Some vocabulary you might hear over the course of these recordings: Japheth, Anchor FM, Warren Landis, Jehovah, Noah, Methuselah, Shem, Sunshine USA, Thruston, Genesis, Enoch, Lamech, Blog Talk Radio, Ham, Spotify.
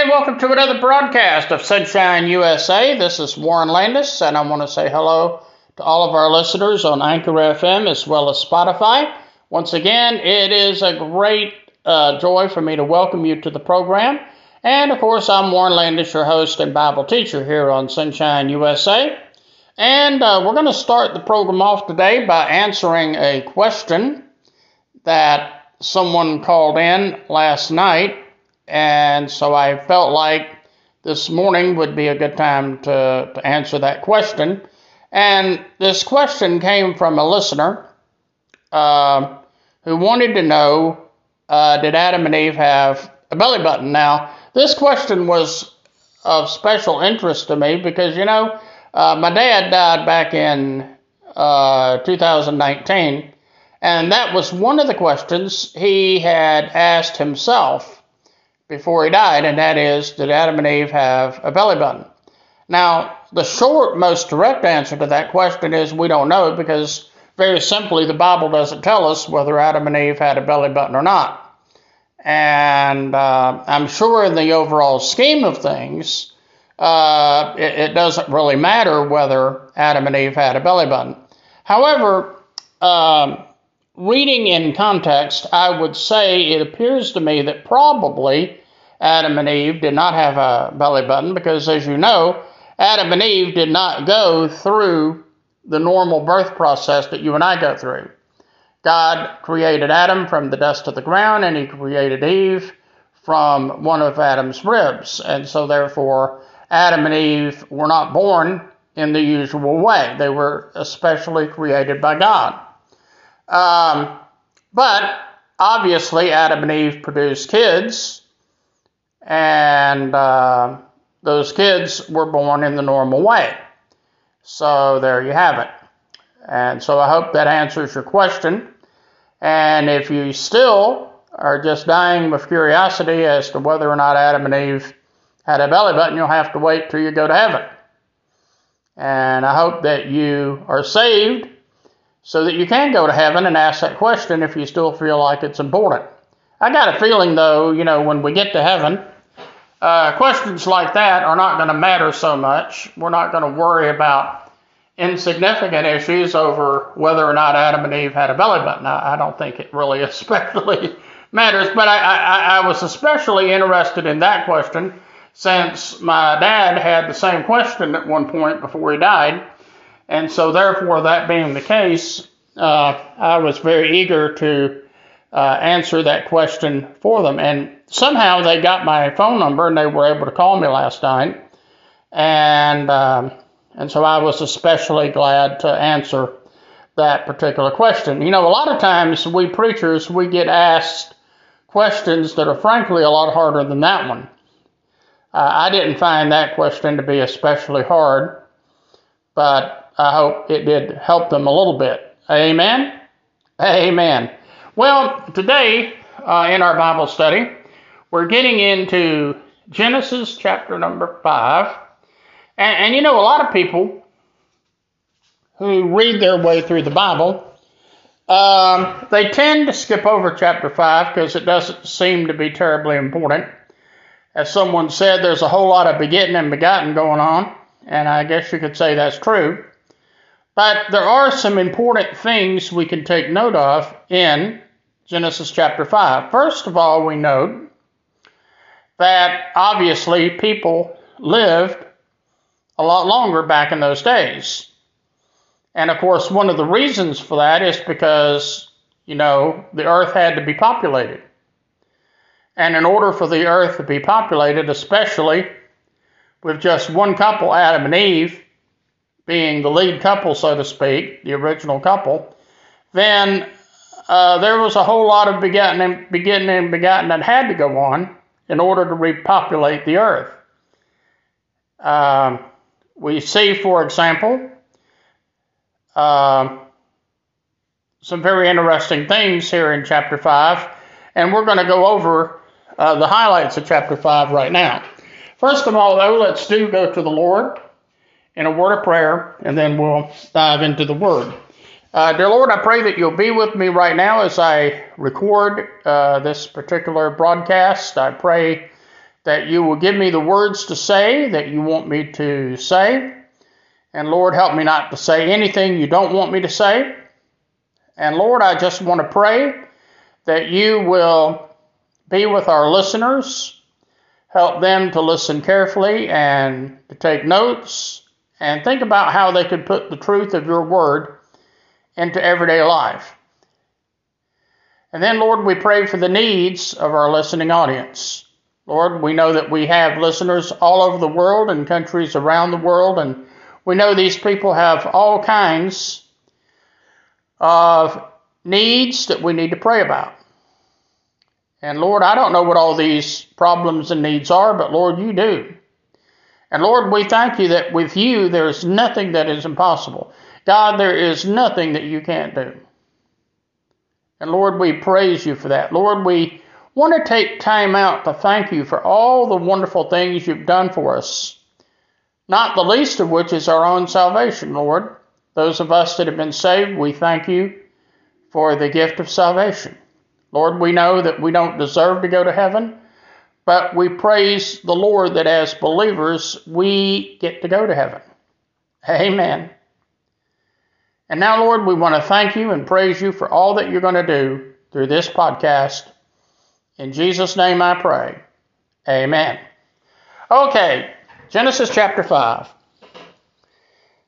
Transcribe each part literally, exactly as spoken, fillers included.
And welcome to another broadcast of Sunshine U S A. This is Warren Landis, and I want to say hello to all of our listeners on Anchor F M as well as Spotify. Once again, it is a great uh, joy for me to welcome you to the program. And, of course, I'm Warren Landis, your host and Bible teacher here on Sunshine U S A. And uh, we're going to start the program off today by answering a question that someone called in last night. And so I felt like this morning would be a good time to, to answer that question. And this question came from a listener uh, who wanted to know, uh, did Adam and Eve have a belly button? Now, this question was of special interest to me because, you know, uh, my dad died back in uh, two thousand nineteen, and that was one of the questions he had asked himself before he died, and that is, did Adam and Eve have a belly button? Now, the short, most direct answer to that question is we don't know, because very simply the Bible doesn't tell us whether Adam and Eve had a belly button or not. And uh, I'm sure in the overall scheme of things, uh, it, it doesn't really matter whether Adam and Eve had a belly button. However, um, reading in context, I would say it appears to me that probably Adam and Eve did not have a belly button because, as you know, Adam and Eve did not go through the normal birth process that you and I go through. God created Adam from the dust of the ground, and he created Eve from one of Adam's ribs. And so, therefore, Adam and Eve were not born in the usual way. They were especially created by God. Um, but, obviously, Adam and Eve produced kids, and uh, those kids were born in the normal way. So, there you have it. And so I hope that answers your question. And if you still are just dying with curiosity as to whether or not Adam and Eve had a belly button, you'll have to wait till you go to heaven. And I hope that you are saved so that you can go to heaven and ask that question if you still feel like it's important. I got a feeling, though, you know, when we get to heaven, uh, questions like that are not going to matter so much. We're not going to worry about insignificant issues over whether or not Adam and Eve had a belly button. I, I don't think it really especially matters, but I, I, I was especially interested in that question since my dad had the same question at one point before he died, and so therefore that being the case, uh, I was very eager to uh, answer that question for them, and somehow they got my phone number and they were able to call me last night, and um, And so I was especially glad to answer that particular question. You know, a lot of times we preachers, we get asked questions that are frankly a lot harder than that one. Uh, I didn't find that question to be especially hard, but I hope it did help them a little bit. Amen? Amen. Well, today uh, in our Bible study, we're getting into Genesis chapter number five. And, and, you know, a lot of people who read their way through the Bible, um, they tend to skip over chapter five because it doesn't seem to be terribly important. As someone said, there's a whole lot of begetting and begotten going on, and I guess you could say that's true. But there are some important things we can take note of in Genesis chapter five. First of all, we note that obviously people lived a lot longer back in those days. And of course, one of the reasons for that is because, you know, the earth had to be populated. And in order for the earth to be populated, especially with just one couple, Adam and Eve, being the lead couple, so to speak, the original couple, then uh, there was a whole lot of begetting and begetting and begetting that had to go on in order to repopulate the earth. Um, We see, for example, uh, some very interesting things here in chapter five, and we're going to go over uh, the highlights of chapter five right now. First of all, though, let's do go to the Lord in a word of prayer, and then we'll dive into the Word. Uh, dear Lord, I pray that you'll be with me right now as I record uh, this particular broadcast. I pray that you will give me the words to say that you want me to say. And Lord, help me not to say anything you don't want me to say. And Lord, I just want to pray that you will be with our listeners, help them to listen carefully and to take notes and think about how they could put the truth of your word into everyday life. And then, Lord, we pray for the needs of our listening audience. Lord, we know that we have listeners all over the world and countries around the world, and we know these people have all kinds of needs that we need to pray about. And Lord, I don't know what all these problems and needs are, but Lord, you do. And Lord, we thank you that with you, there is nothing that is impossible. God, there is nothing that you can't do. And Lord, we praise you for that. Lord, we want to take time out to thank you for all the wonderful things you've done for us, not the least of which is our own salvation, Lord. Those of us that have been saved, we thank you for the gift of salvation. Lord, we know that we don't deserve to go to heaven, but we praise the Lord that as believers, we get to go to heaven. Amen. And now, Lord, we want to thank you and praise you for all that you're going to do through this podcast. In Jesus' name I pray. Amen. Okay, Genesis chapter five,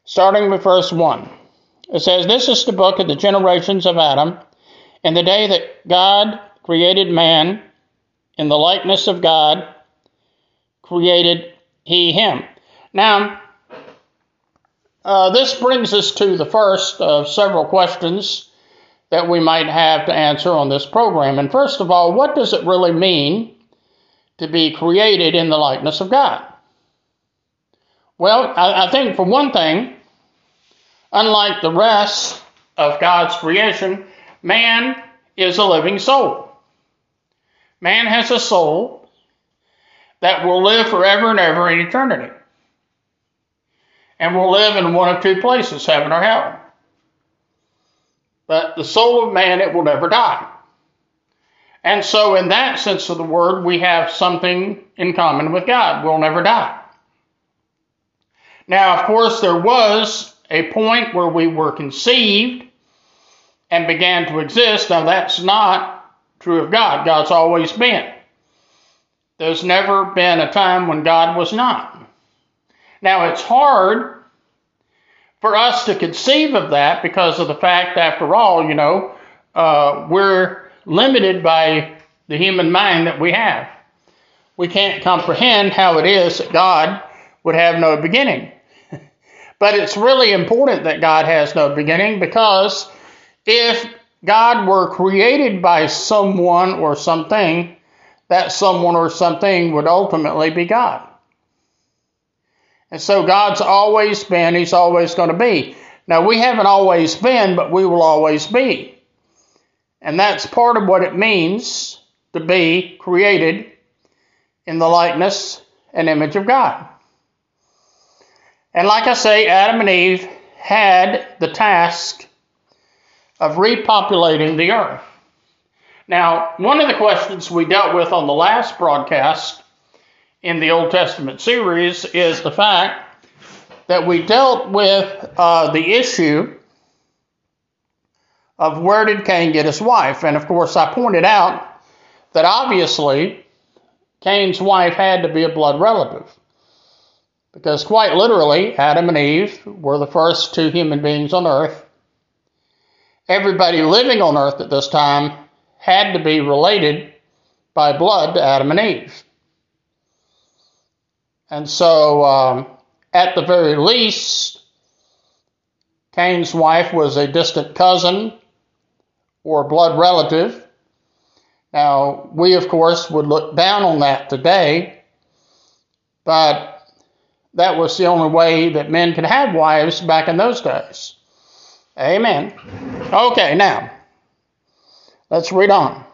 starting with verse one. It says, "This is the book of the generations of Adam, in the day that God created man, in the likeness of God created he him." Now, Uh, this brings us to the first of several questions that we might have to answer on this program. And first of all, what does it really mean to be created in the likeness of God? Well, I, I think for one thing, unlike the rest of God's creation, man is a living soul. Man has a soul that will live forever and ever in eternity. And will live in one of two places, heaven or hell. But the soul of man, it will never die. And so in that sense of the word, we have something in common with God. We'll never die. Now, of course, there was a point where we were conceived and began to exist. Now, that's not true of God. God's always been. There's never been a time when God was not. Now, it's hard for us to conceive of that because of the fact, after all, you know, uh, we're limited by the human mind that we have. We can't comprehend how it is that God would have no beginning. But it's really important that God has no beginning, because if God were created by someone or something, that someone or something would ultimately be God. And so God's always been, he's always going to be. Now, we haven't always been, but we will always be. And that's part of what it means to be created in the likeness and image of God. And like I say, Adam and Eve had the task of repopulating the earth. Now, one of the questions we dealt with on the last broadcast in the Old Testament series is the fact that we dealt with uh, the issue of where did Cain get his wife. And of course, I pointed out that obviously Cain's wife had to be a blood relative, because quite literally Adam and Eve were the first two human beings on earth. Everybody living on earth at this time had to be related by blood to Adam and Eve. And so, um, at the very least, Cain's wife was a distant cousin or blood relative. Now, we, of course, would look down on that today, but that was the only way that men could have wives back in those days. Amen. Okay, now, let's read on.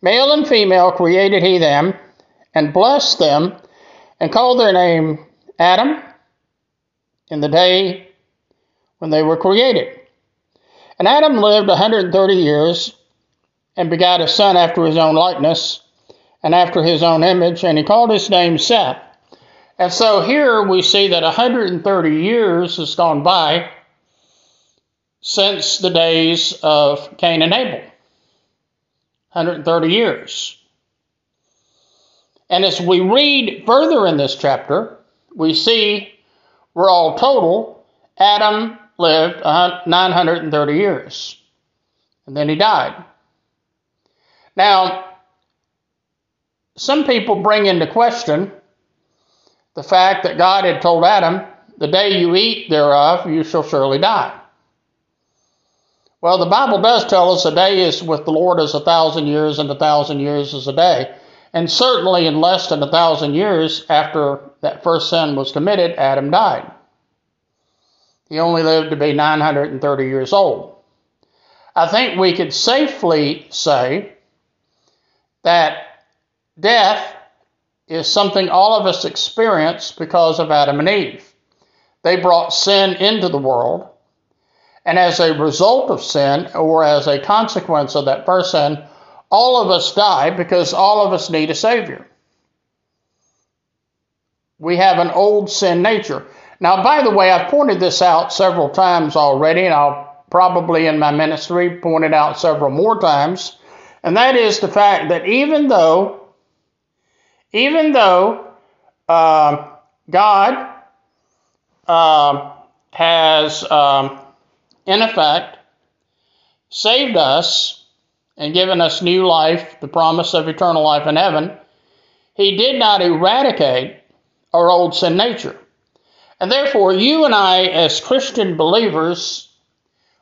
"Male and female created he them, and blessed them, and called their name Adam in the day when they were created. And Adam lived one hundred thirty years and begot a son after his own likeness, and after his own image, and he called his name Seth. And so here we see that one hundred thirty years has gone by since the days of Cain and Abel. one hundred thirty years. And as we read further in this chapter, we see we're all total. Adam lived nine hundred thirty years, and then he died. Now, some people bring into question the fact that God had told Adam, the day you eat thereof, you shall surely die. Well, the Bible does tell us a day is with the Lord is a thousand years, and a thousand years is a day. And certainly in less than a thousand years after that first sin was committed, Adam died. He only lived to be nine hundred thirty years old. I think we could safely say that death is something all of us experience because of Adam and Eve. They brought sin into the world, and as a result of sin, or as a consequence of that first sin, all of us die because all of us need a Savior. We have an old sin nature. Now, by the way, I've pointed this out several times already, and I'll probably in my ministry point it out several more times, and that is the fact that even though, even though uh, God uh, has, um, in effect, saved us and given us new life, the promise of eternal life in heaven, he did not eradicate our old sin nature. And therefore, you and I, as Christian believers,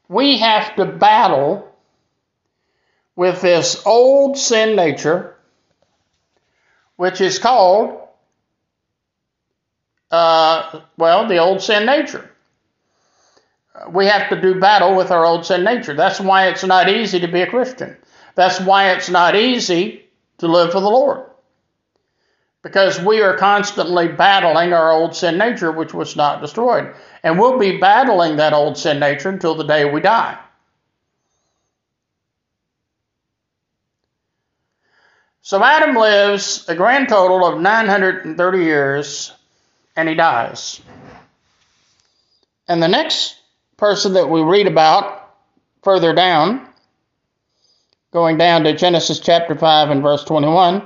we have to battle with this old sin nature, which is called, uh, well, the old sin nature. We have to do battle with our old sin nature. That's why it's not easy to be a Christian. That's why it's not easy to live for the Lord, because we are constantly battling our old sin nature, which was not destroyed. And we'll be battling that old sin nature until the day we die. So Adam lives a grand total of nine hundred thirty years, and he dies. And the next person that we read about further down, going down to Genesis chapter five and verse twenty-one,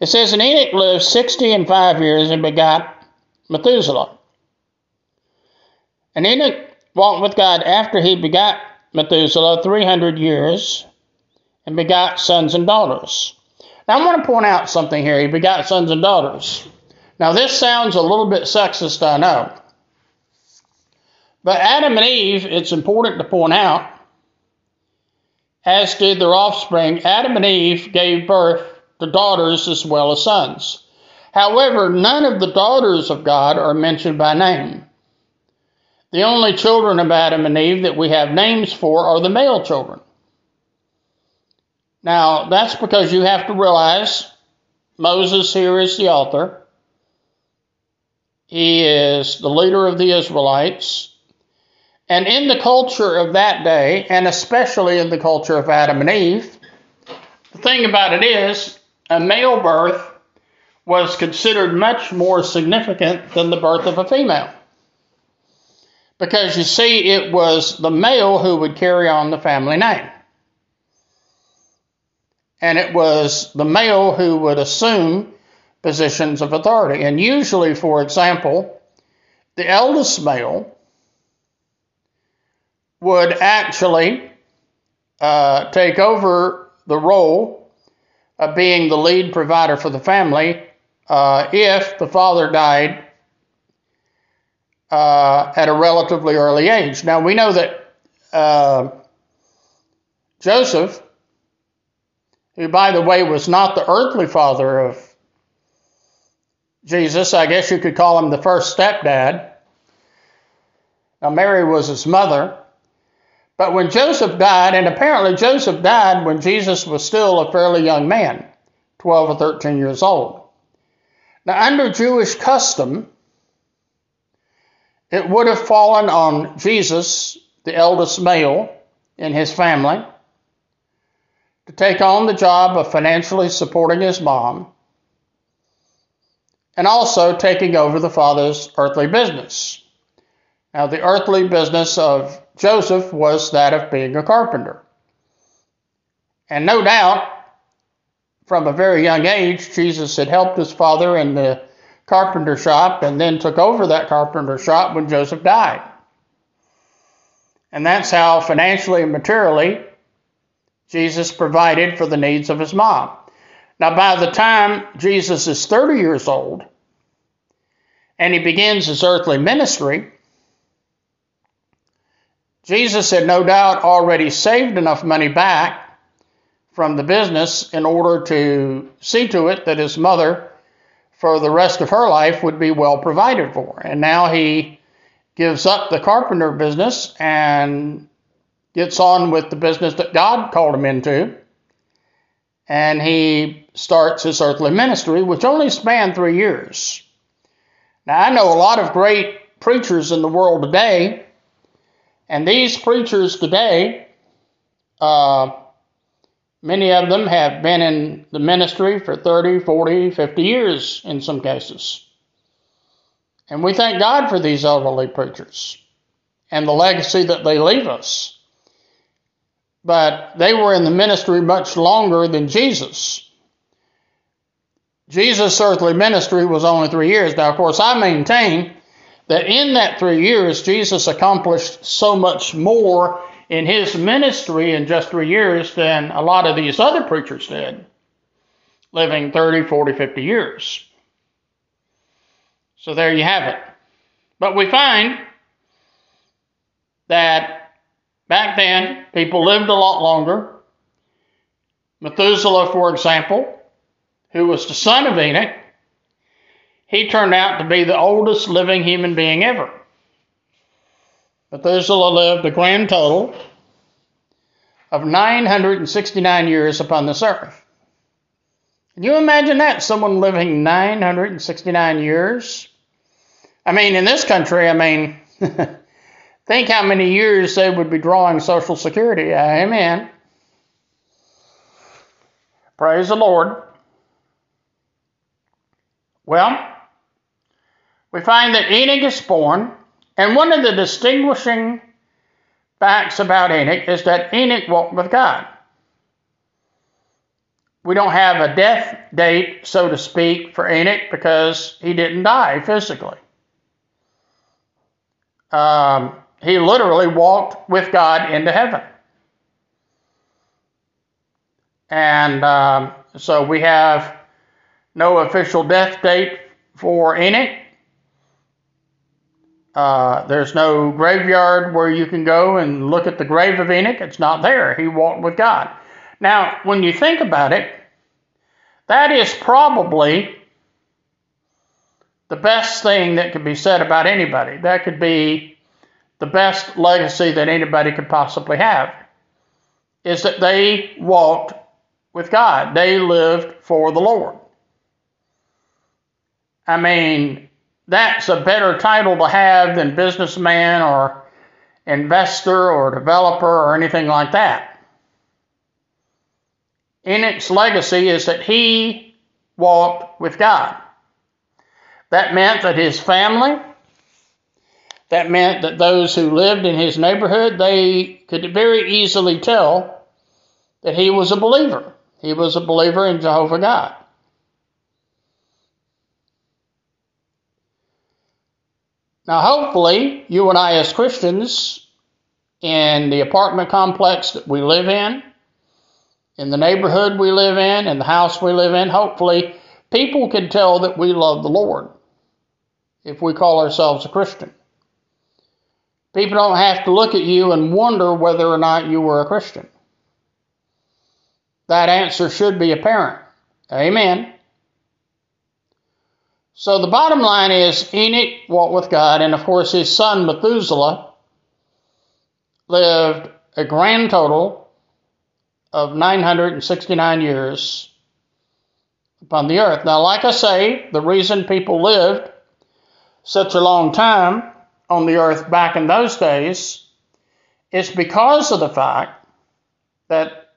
it says, and Enoch lived sixty and five years and begot Methuselah. And Enoch walked with God after he begot Methuselah three hundred years and begot sons and daughters. Now I want to point out something here. He begot sons and daughters. Now this sounds a little bit sexist, I know. But Adam and Eve, it's important to point out, as did their offspring, Adam and Eve gave birth to daughters as well as sons. However, none of the daughters of God are mentioned by name. The only children of Adam and Eve that we have names for are the male children. Now, that's because you have to realize Moses here is the author. He is the leader of the Israelites. And in the culture of that day, and especially in the culture of Adam and Eve, the thing about it is, a male birth was considered much more significant than the birth of a female. Because you see, it was the male who would carry on the family name. And it was the male who would assume positions of authority. And usually, for example, the eldest male would actually uh, take over the role of being the lead provider for the family uh, if the father died uh, at a relatively early age. Now, we know that uh, Joseph, who, by the way, was not the earthly father of Jesus, I guess you could call him the first stepdad. Now, Mary was his mother. But when Joseph died, and apparently Joseph died when Jesus was still a fairly young man, twelve or thirteen years old. Now, under Jewish custom, it would have fallen on Jesus, the eldest male in his family, to take on the job of financially supporting his mom and also taking over the father's earthly business. Now, the earthly business of Joseph was that of being a carpenter. And no doubt, from a very young age, Jesus had helped his father in the carpenter shop and then took over that carpenter shop when Joseph died. And that's how financially and materially Jesus provided for the needs of his mom. Now, by the time Jesus is thirty years old and he begins his earthly ministry, Jesus had no doubt already saved enough money back from the business in order to see to it that his mother, for the rest of her life, would be well provided for. And now he gives up the carpenter business and gets on with the business that God called him into. And he starts his earthly ministry, which only spanned three years. Now, I know a lot of great preachers in the world today, and these preachers today, uh, many of them have been in the ministry for thirty, forty, fifty years in some cases. And we thank God for these elderly preachers and the legacy that they leave us. But they were in the ministry much longer than Jesus. Jesus' earthly ministry was only three years. Now, of course, I maintain that in that three years, Jesus accomplished so much more in his ministry in just three years than a lot of these other preachers did, living thirty, forty, fifty years. So there you have it. But we find that back then, people lived a lot longer. Methuselah, for example, who was the son of Enoch, he turned out to be the oldest living human being ever. Methuselah lived a grand total of nine hundred sixty-nine years upon this earth. Can you imagine that? Someone living nine hundred sixty-nine years? I mean, in this country, I mean, think how many years they would be drawing Social Security. Amen. Praise the Lord. Well, we find that Enoch is born, and one of the distinguishing facts about Enoch is that Enoch walked with God. We don't have a death date, so to speak, for Enoch because he didn't die physically. Um, he literally walked with God into heaven. And um, so we have no official death date for Enoch. Uh, there's no graveyard where you can go and look at the grave of Enoch. It's not there. He walked with God. Now, when you think about it, that is probably the best thing that could be said about anybody. That could be the best legacy that anybody could possibly have, is that they walked with God. They lived for the Lord. I mean, that's a better title to have than businessman or investor or developer or anything like that. Enoch's legacy is that he walked with God. That meant that his family, that meant that those who lived in his neighborhood, they could very easily tell that he was a believer. He was a believer in Jehovah God. Now, hopefully, you and I as Christians in the apartment complex that we live in, in the neighborhood we live in, in the house we live in, hopefully people can tell that we love the Lord if we call ourselves a Christian. People don't have to look at you and wonder whether or not you were a Christian. That answer should be apparent. Amen. So the bottom line is Enoch walked with God, and of course his son Methuselah lived a grand total of nine hundred sixty-nine years upon the earth. Now, like I say, the reason people lived such a long time on the earth back in those days is because of the fact that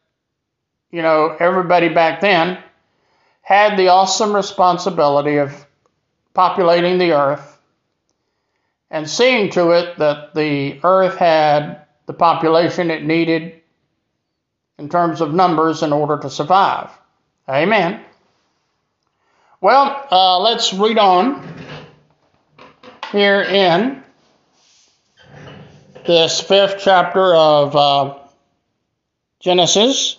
you know, everybody back then had the awesome responsibility of populating the earth and seeing to it that the earth had the population it needed in terms of numbers in order to survive. Amen. Well, uh, let's read on here in this fifth chapter of uh, Genesis.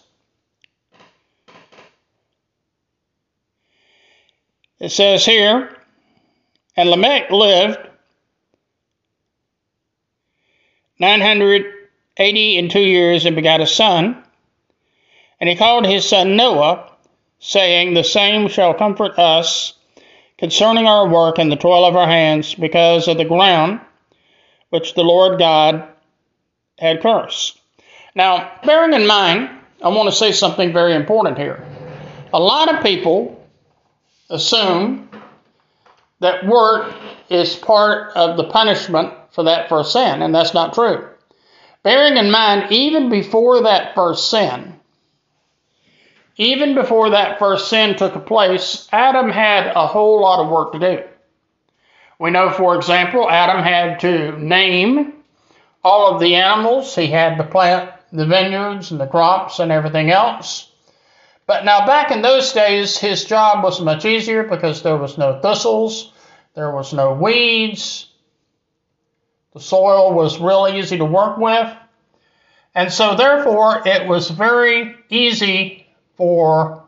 It says here, and Lamech lived nine hundred eighty and two years and begot a son. And he called his son Noah, saying, the same shall comfort us concerning our work and the toil of our hands, because of the ground which the Lord God had cursed. Now, bearing in mind, I want to say something very important here. A lot of people assume that work is part of the punishment for that first sin, and that's not true. Bearing in mind, even before that first sin, even before that first sin took place, Adam had a whole lot of work to do. We know, for example, Adam had to name all of the animals. He had to plant the vineyards and the crops and everything else. But now back in those days, his job was much easier because there was no thistles, there was no weeds, the soil was real easy to work with, and so therefore it was very easy for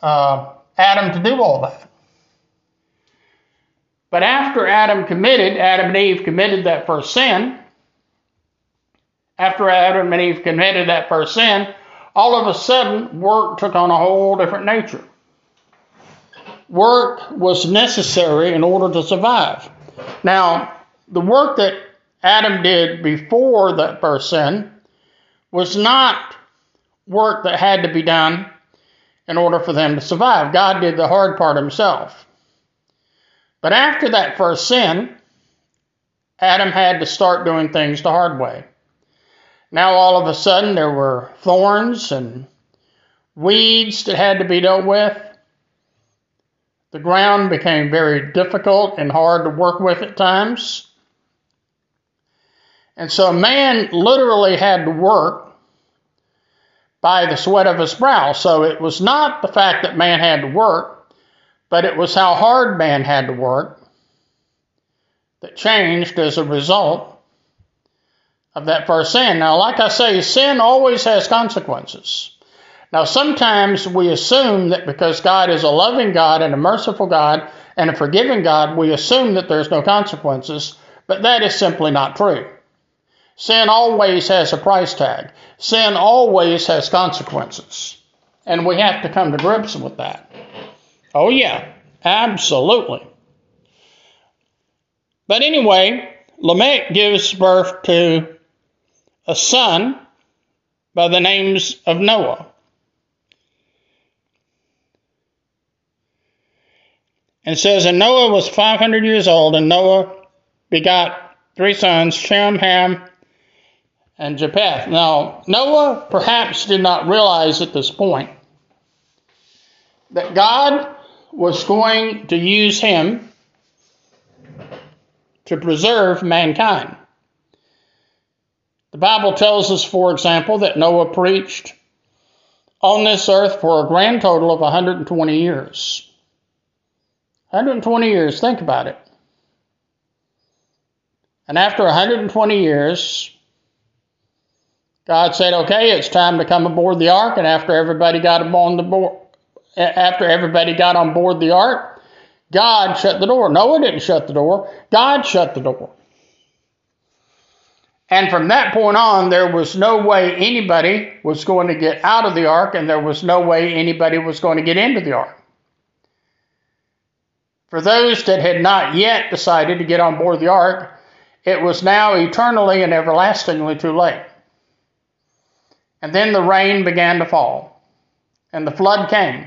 uh, Adam to do all that. But after Adam committed, Adam and Eve committed that first sin, after Adam and Eve committed that first sin, all of a sudden, work took on a whole different nature. Work was necessary in order to survive. Now, the work that Adam did before that first sin was not work that had to be done in order for them to survive. God did the hard part himself. But after that first sin, Adam had to start doing things the hard way. Now all of a sudden there were thorns and weeds that had to be dealt with. The ground became very difficult and hard to work with at times. And so man literally had to work by the sweat of his brow. So it was not the fact that man had to work, but it was how hard man had to work that changed as a result of that first sin. Now, like I say, sin always has consequences. Now, sometimes we assume that because God is a loving God and a merciful God and a forgiving God, we assume that there's no consequences, but that is simply not true. Sin always has a price tag. Sin always has consequences, and we have to come to grips with that. Oh, yeah, absolutely. But anyway, Lamech gives birth to a son by the names of Noah. And it says, and Noah was five hundred years old, and Noah begot three sons, Shem, Ham, and Japheth. Now, Noah perhaps did not realize at this point that God was going to use him to preserve mankind. The Bible tells us, for example, that Noah preached on this earth for a grand total of one hundred twenty years. one hundred twenty years, think about it. And after one hundred twenty years, God said, okay, it's time to come aboard the ark. And after everybody got on, the bo- after everybody got on board the ark, God shut the door. Noah didn't shut the door. God shut the door. And from that point on, there was no way anybody was going to get out of the ark, and there was no way anybody was going to get into the ark. For those that had not yet decided to get on board the ark, it was now eternally and everlastingly too late. And then the rain began to fall, and the flood came.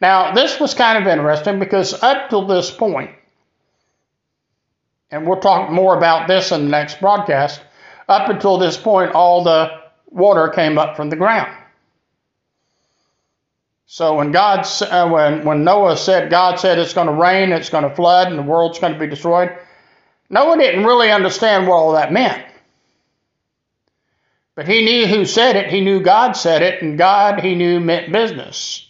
Now, this was kind of interesting because up till this point, and we'll talk more about this in the next broadcast, up until this point, all the water came up from the ground. So when God, uh, when when Noah said, God said it's going to rain, it's going to flood, and the world's going to be destroyed, Noah didn't really understand what all that meant. But he knew who said it, he knew God said it, and God, he knew, meant business.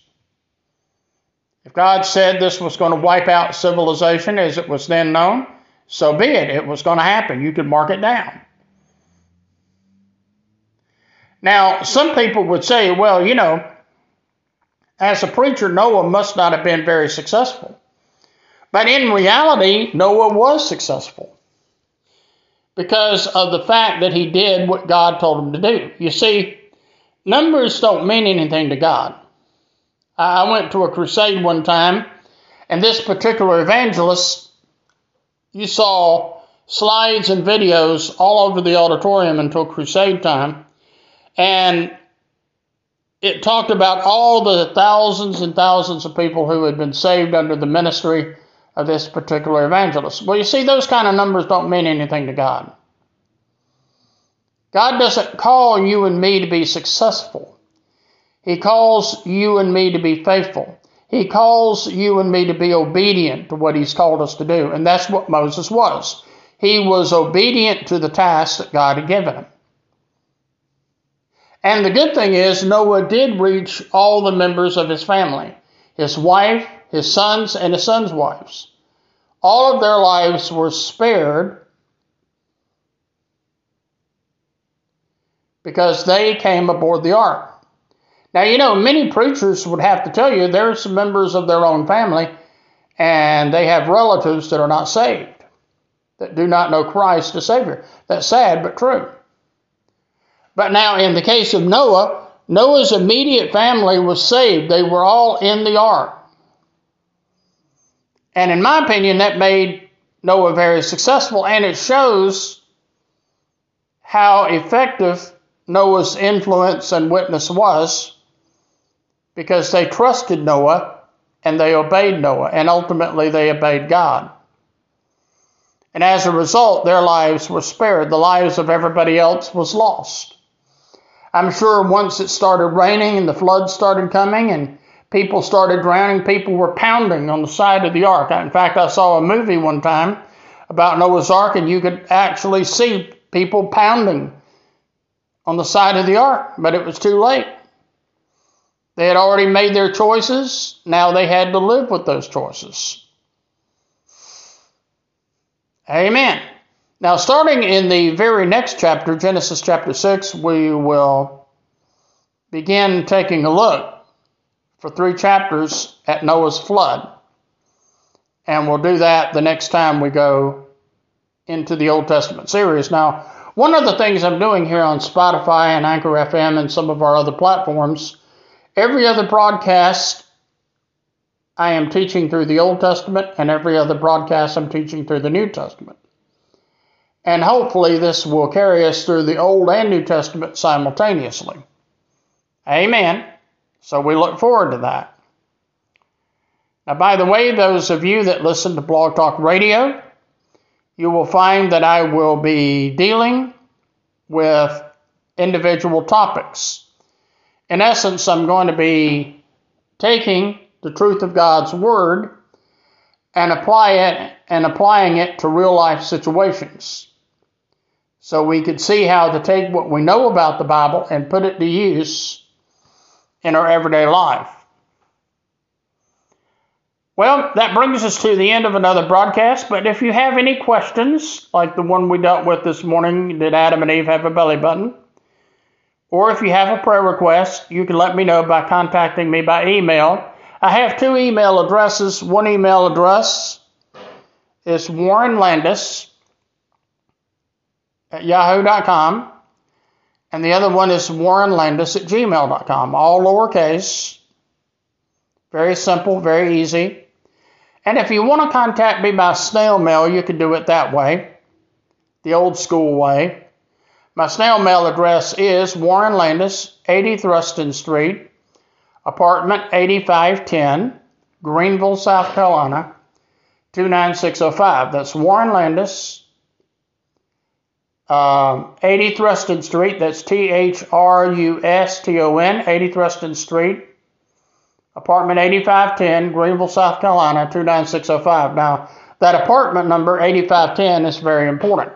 If God said this was going to wipe out civilization as it was then known, so be it. It was going to happen. You could mark it down. Now, some people would say, well, you know, as a preacher, Noah must not have been very successful. But in reality, Noah was successful because of the fact that he did what God told him to do. You see, numbers don't mean anything to God. I went to a crusade one time, and this particular evangelist, you saw slides and videos all over the auditorium until crusade time, and it talked about all the thousands and thousands of people who had been saved under the ministry of this particular evangelist. Well, you see, those kind of numbers don't mean anything to God. God doesn't call you and me to be successful. He calls you and me to be faithful. He calls you and me to be obedient to what he's called us to do. And that's what Moses was. He was obedient to the task that God had given him. And the good thing is Noah did reach all the members of his family. His wife, his sons, and his sons' wives. All of their lives were spared because they came aboard the ark. Now, you know, many preachers would have to tell you there's some members of their own family and they have relatives that are not saved, that do not know Christ as Savior. That's sad, but true. But now, in the case of Noah, Noah's immediate family was saved. They were all in the ark. And in my opinion, that made Noah very successful, and it shows how effective Noah's influence and witness was, because they trusted Noah and they obeyed Noah, and ultimately they obeyed God. And as a result, their lives were spared. The lives of everybody else was lost. I'm sure once it started raining and the flood started coming and people started drowning, people were pounding on the side of the ark. In fact, I saw a movie one time about Noah's Ark, and you could actually see people pounding on the side of the ark, but it was too late. They had already made their choices. Now they had to live with those choices. Amen. Now, starting in the very next chapter, Genesis chapter six, we will begin taking a look for three chapters at Noah's flood. And we'll do that the next time we go into the Old Testament series. Now, one of the things I'm doing here on Spotify and Anchor F M and some of our other platforms, every other broadcast I am teaching through the Old Testament, and every other broadcast I'm teaching through the New Testament. And hopefully this will carry us through the Old and New Testament simultaneously. Amen. So we look forward to that. Now, by the way, those of you that listen to Blog Talk Radio, you will find that I will be dealing with individual topics. In essence, I'm going to be taking the truth of God's Word and apply it and applying it to real life situations, so we could see how to take what we know about the Bible and put it to use in our everyday life. Well, that brings us to the end of another broadcast, but if you have any questions, like the one we dealt with this morning, did Adam and Eve have a belly button? Or if you have a prayer request, you can let me know by contacting me by email. I have two email addresses. One email address is Warren Landis at yahoo dot com, and the other one is Warren Landis at gmail dot com, all lowercase. Very simple, very easy. And if you want to contact me by snail mail, you can do it that way, the old school way. My snail mail address is Warren Landis, eighty Thruston Street, apartment eighty-five ten, Greenville, South Carolina, two nine six oh five. That's Warren Landis, um, eighty Thruston Street. That's T H R U S T O N, eighty Thruston Street, apartment eighty-five ten, Greenville, South Carolina, two nine six oh five. Now, that apartment number, eighty-five ten, is very important,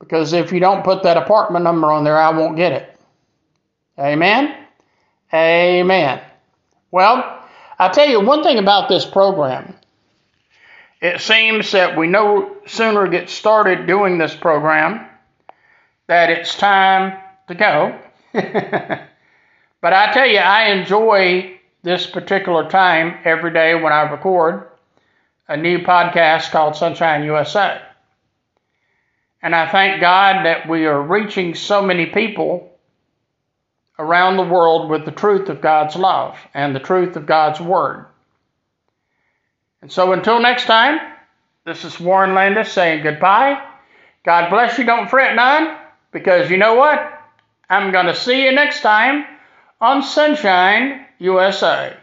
because if you don't put that apartment number on there, I won't get it. Amen? Amen. Well, I'll tell you one thing about this program. It seems that we no sooner get started doing this program that it's time to go. But I tell you, I enjoy this particular time every day when I record a new podcast called Sunshine U S A. And I thank God that we are reaching so many people around the world with the truth of God's love and the truth of God's word. And so until next time, this is Warren Landis saying goodbye. God bless you. Don't fret none, because you know what? I'm going to see you next time on Sunshine U S A.